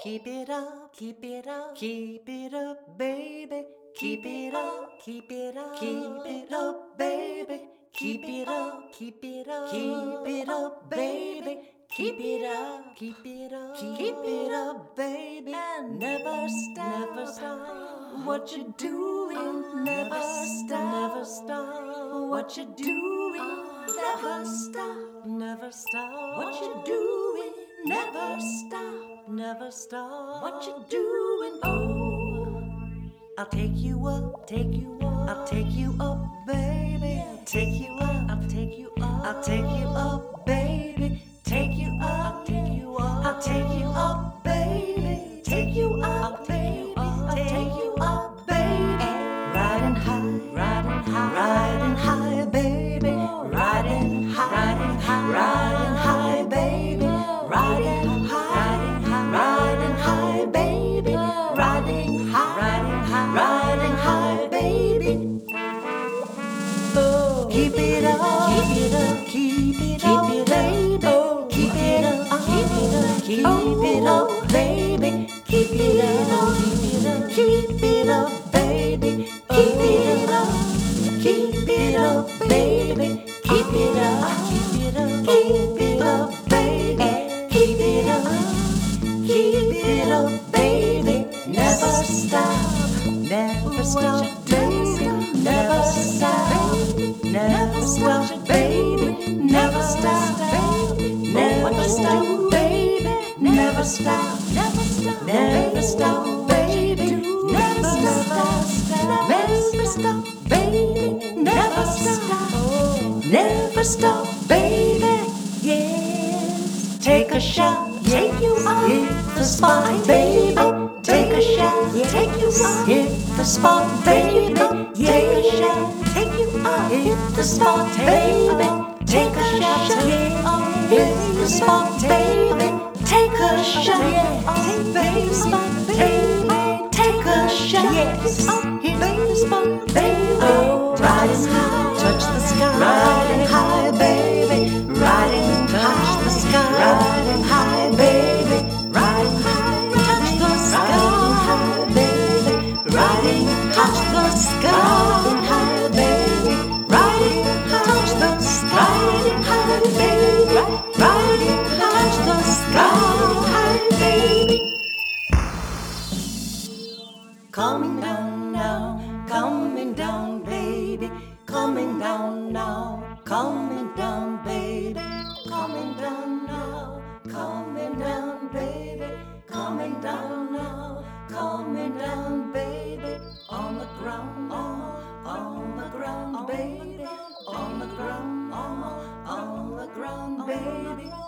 Keep it up, keep it up, keep it up, baby. Keep it up, keep it up, keep it up, baby. Keep it up, keep it up, keep it up, baby. Keep it up, keep it up, keep it up, baby. And never stop, never stop. What you doing? Never stop, never stop. What you doing? Never stop, never stop. What you doing? Never stop, never stop. What you doing? Oh, I'll take you up, take you up. I'll take you up, baby. Take you up, I'll take you up. I'll take you up, baby. Take you up, take you up. I'll take you up, baby. Take you up, baby. Take you up, baby. Riding high, riding high, riding high, baby. Riding high, riding high, riding high, baby. Riding high, riding high, baby. Riding high, riding high, riding high, baby. Oh, keep it up, keep it up, keep it up, baby. Keep it up, keep it up, keep it up, baby. Keep it up, keep it up, keep it up, baby. Keep it up, baby. Keep it up, keep it up, keep it up, baby. Keep it up, baby. Never stop, never stop, baby. Never stop, never stop, baby. Never stop, baby. Never stop, baby. Never stop, never stop, never stop, baby. Never stop, never stop, baby. Never stop, never stop, baby. Yes, take a shot. Take you up, hit the spot, baby. Take a shot, take you up, hit the spot, baby. Take a shot, take you up, hit the spot, baby. Take a shot, hit the spot, baby. Take a shot, baby, spot, baby. Take a shot, hit the spot, baby. Riding high, touch the sky. Riding high, baby. Riding, touch the sky. Riding high. Riding high, baby. Riding high, touch the sky. Riding high, baby. Riding high, touch the sky. Riding high, baby. Coming down now, coming down, baby. Coming down now, coming down, baby. Coming down now, coming down, baby. Coming down now, coming down, baby. On the ground, baby. On the ground, baby.